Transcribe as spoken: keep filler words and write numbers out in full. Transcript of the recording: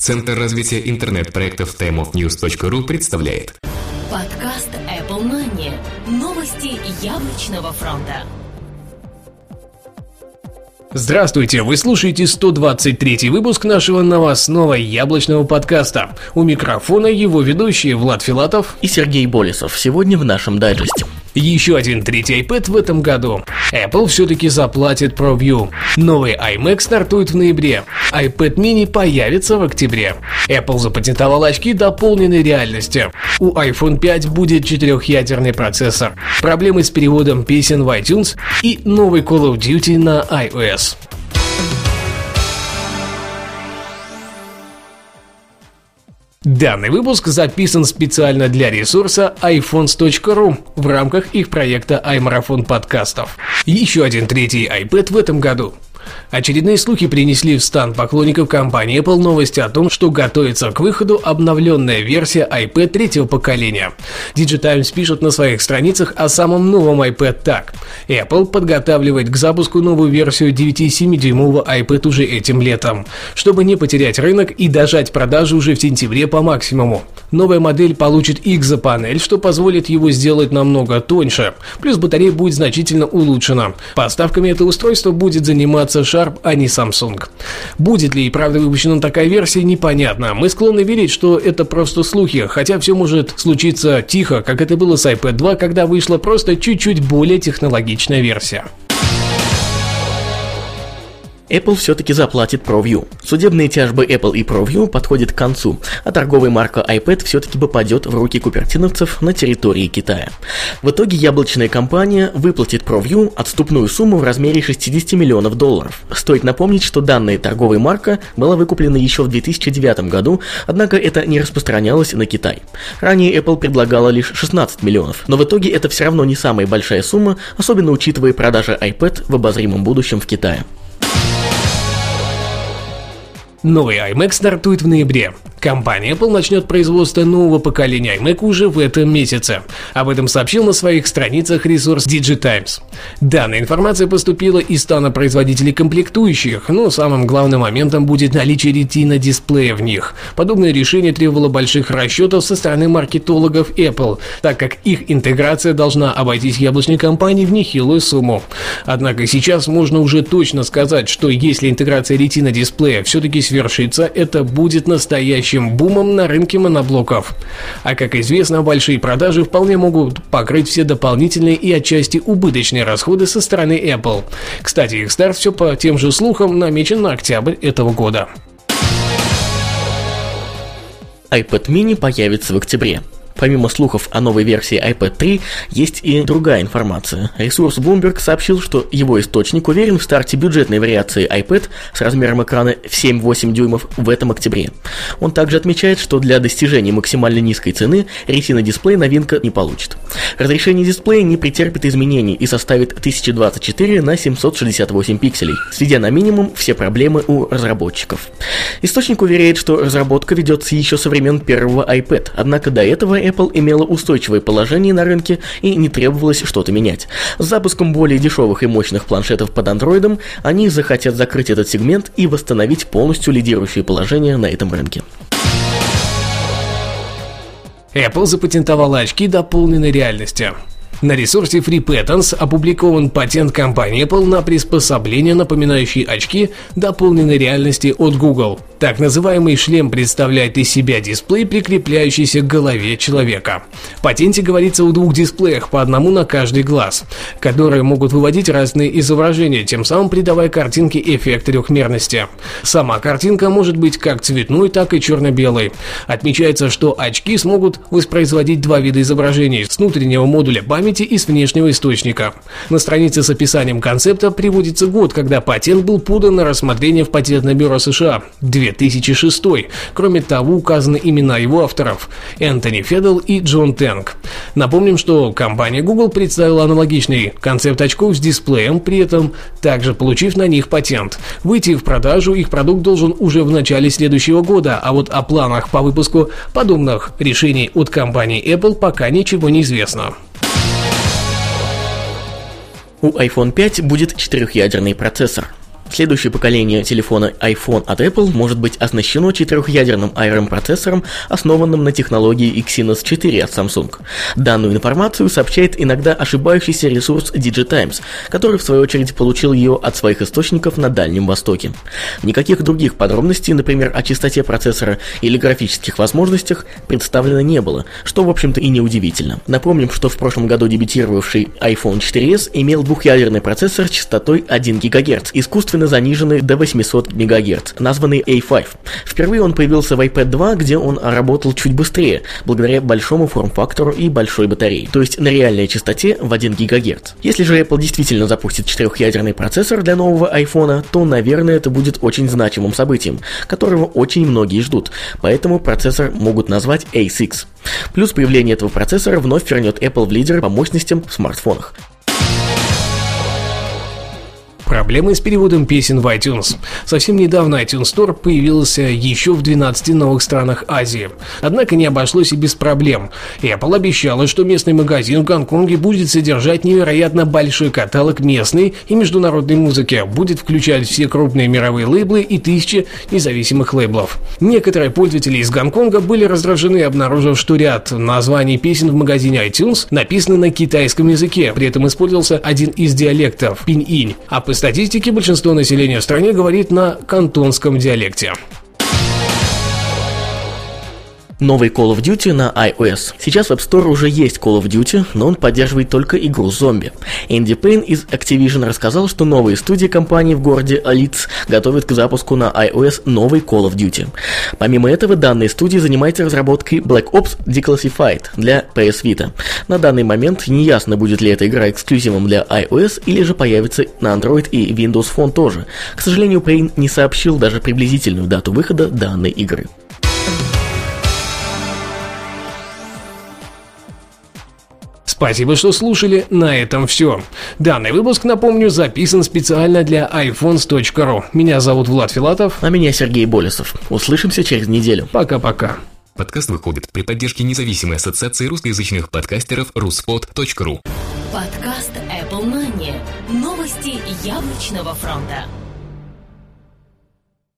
Центр развития интернет-проектов тайм оф ньюс точка ру представляет подкаст Apple Mania. Новости яблочного фронта. Здравствуйте! Вы слушаете сто двадцать третий выпуск нашего новостного яблочного подкаста. У микрофона его ведущие Влад Филатов и Сергей Болесов. Сегодня в нашем дайджесте. Еще один третий iPad в этом году. Apple все-таки заплатит ProView. Новый iMac стартует в ноябре. iPad Mini появится в октябре. Apple запатентовала очки дополненной реальности. У айфон пять будет четырехъядерный процессор. Проблемы с переводом песен в iTunes и новый Call of Duty на iOS. Данный выпуск записан специально для ресурса айфонс точка ру в рамках их проекта iMarafon подкастов. Еще один третий iPad в этом году. Очередные слухи принесли в стан поклонников компании Apple новости о том, что готовится к выходу обновленная версия iPad третьего поколения. DigiTimes пишет на своих страницах о самом новом iPad так. Apple подготавливает к запуску новую версию девять целых семь десятых дюймового iPad уже этим летом, чтобы не потерять рынок и дожать продажи уже в сентябре по максимуму. Новая модель получит экзопанель, что позволит его сделать намного тоньше, плюс батарея будет значительно улучшена. Поставками это устройство будет заниматься Sharp, а не Samsung. Будет ли и правда выпущена такая версия, непонятно. Мы склонны верить, что это просто слухи, хотя все может случиться тихо, как это было с iPad два, когда вышла просто чуть-чуть более технологичная версия. Apple все-таки заплатит ProView. Судебные тяжбы Apple и ProView подходят к концу, а торговая марка iPad все-таки попадет в руки купертиновцев на территории Китая. В итоге яблочная компания выплатит ProView отступную сумму в размере шестьдесят миллионов долларов. Стоит напомнить, что данная торговая марка была выкуплена еще в две тысячи девятом году, однако это не распространялось на Китай. Ранее Apple предлагала лишь шестнадцать миллионов, но в итоге это все равно не самая большая сумма, особенно учитывая продажи iPad в обозримом будущем в Китае. Новый iMac стартует в ноябре. Компания Apple начнет производство нового поколения iMac уже в этом месяце. Об этом сообщил на своих страницах ресурс DigiTimes. Данная информация поступила из стана производителей комплектующих, но самым главным моментом будет наличие Retina дисплея в них. Подобное решение требовало больших расчетов со стороны маркетологов Apple, так как их интеграция должна обойтись яблочной компании в нехилую сумму. Однако сейчас можно уже точно сказать, что если интеграция Retina дисплея все-таки свершится, это будет настоящий бумом на рынке моноблоков. А как известно, большие продажи вполне могут покрыть все дополнительные и отчасти убыточные расходы со стороны Apple. Кстати, их старт все по тем же слухам намечен на октябрь этого года. iPad Mini появится в октябре. Помимо слухов о новой версии айпад три, есть и другая информация. Ресурс Bloomberg сообщил, что его источник уверен в старте бюджетной вариации iPad с размером экрана в семь-восемь дюймов в этом октябре. Он также отмечает, что для достижения максимально низкой цены Retina дисплей новинка не получит. Разрешение дисплея не претерпит изменений и составит тысяча двадцать четыре на семьсот шестьдесят восемь пикселей, сведя на минимум все проблемы у разработчиков. Источник уверяет, что разработка ведется еще со времен первого iPad, однако до этого Apple имела устойчивое положение на рынке и не требовалось что-то менять. С запуском более дешевых и мощных планшетов под Android они захотят закрыть этот сегмент и восстановить полностью лидирующее положение на этом рынке. Apple запатентовала очки дополненной реальности. На ресурсе Free Patents опубликован патент компании Apple на приспособление, напоминающее очки дополненной реальности от Google. Так называемый шлем представляет из себя дисплей, прикрепляющийся к голове человека. В патенте говорится о двух дисплеях, по одному на каждый глаз, которые могут выводить разные изображения, тем самым придавая картинке эффект трехмерности. Сама картинка может быть как цветной, так и черно-белой. Отмечается, что очки смогут воспроизводить два вида изображений с внутреннего модуля памяти и с внешнего источника. На странице с описанием концепта приводится год, когда патент был подан на рассмотрение в патентное бюро США – две тысячи шестой. Кроме того, указаны имена его авторов – Энтони Федел и Джон Тенк. Напомним, что компания Google представила аналогичный концепт очков с дисплеем, при этом также получив на них патент. Выйти в продажу их продукт должен уже в начале следующего года, а вот о планах по выпуску подобных решений от компании Apple пока ничего не известно. У айфон пять будет четырехъядерный процессор. Следующее поколение телефона iPhone от Apple может быть оснащено четырехъядерным Айрон процессором, основанным на технологии Эксинос четыре от Samsung. Данную информацию сообщает иногда ошибающийся ресурс DigiTimes, который в свою очередь получил ее от своих источников на Дальнем Востоке. Никаких других подробностей, например, о частоте процессора или графических возможностях, представлено не было, что, в общем-то, и неудивительно. Напомним, что в прошлом году дебютировавший iPhone четыре эс имел двухъядерный процессор частотой один гигагерц, искусственно заниженный до восемьсот мегагерц, названный эй пять. Впервые он появился в iPad два, где он работал чуть быстрее, благодаря большому форм-фактору и большой батарее, то есть на реальной частоте в один гигагерц. Если же Apple действительно запустит четырехъядерный процессор для нового iPhone, то, наверное, это будет очень значимым событием, которого очень многие ждут, поэтому процессор могут назвать эй шесть. Плюс появление этого процессора вновь вернет Apple в лидеры по мощностям в смартфонах. Проблемы с переводом песен в iTunes. Совсем недавно iTunes Store появился еще в двенадцати новых странах Азии. Однако не обошлось и без проблем. Apple обещала, что местный магазин в Гонконге будет содержать невероятно большой каталог местной и международной музыки, будет включать все крупные мировые лейблы и тысячи независимых лейблов. Некоторые пользователи из Гонконга были раздражены, обнаружив, что ряд названий песен в магазине iTunes написаны на китайском языке, при этом использовался один из диалектов – пинь-инь, а по статистике большинство населения в стране говорит на кантонском диалекте. Новый Call of Duty на iOS. Сейчас в App Store уже есть Call of Duty, но он поддерживает только игру зомби. Энди Пейн из Activision рассказал, что новые студии компании в городе Лиц готовят к запуску на iOS новый Call of Duty. Помимо этого, данная студия занимается разработкой Black Ops Declassified для пи эс Vita. На данный момент неясно, будет ли эта игра эксклюзивом для iOS или же появится на Android и Windows Phone тоже. К сожалению, Пейн не сообщил даже приблизительную дату выхода данной игры. Спасибо, что слушали. На этом все. Данный выпуск, напомню, записан специально для айфонс точка ру. Меня зовут Влад Филатов. А меня Сергей Болесов. Услышимся через неделю. Пока-пока. Подкаст выходит при поддержке независимой ассоциации русскоязычных подкастеров рус под точка ру. Подкаст Apple Mania. Новости яблочного фронта.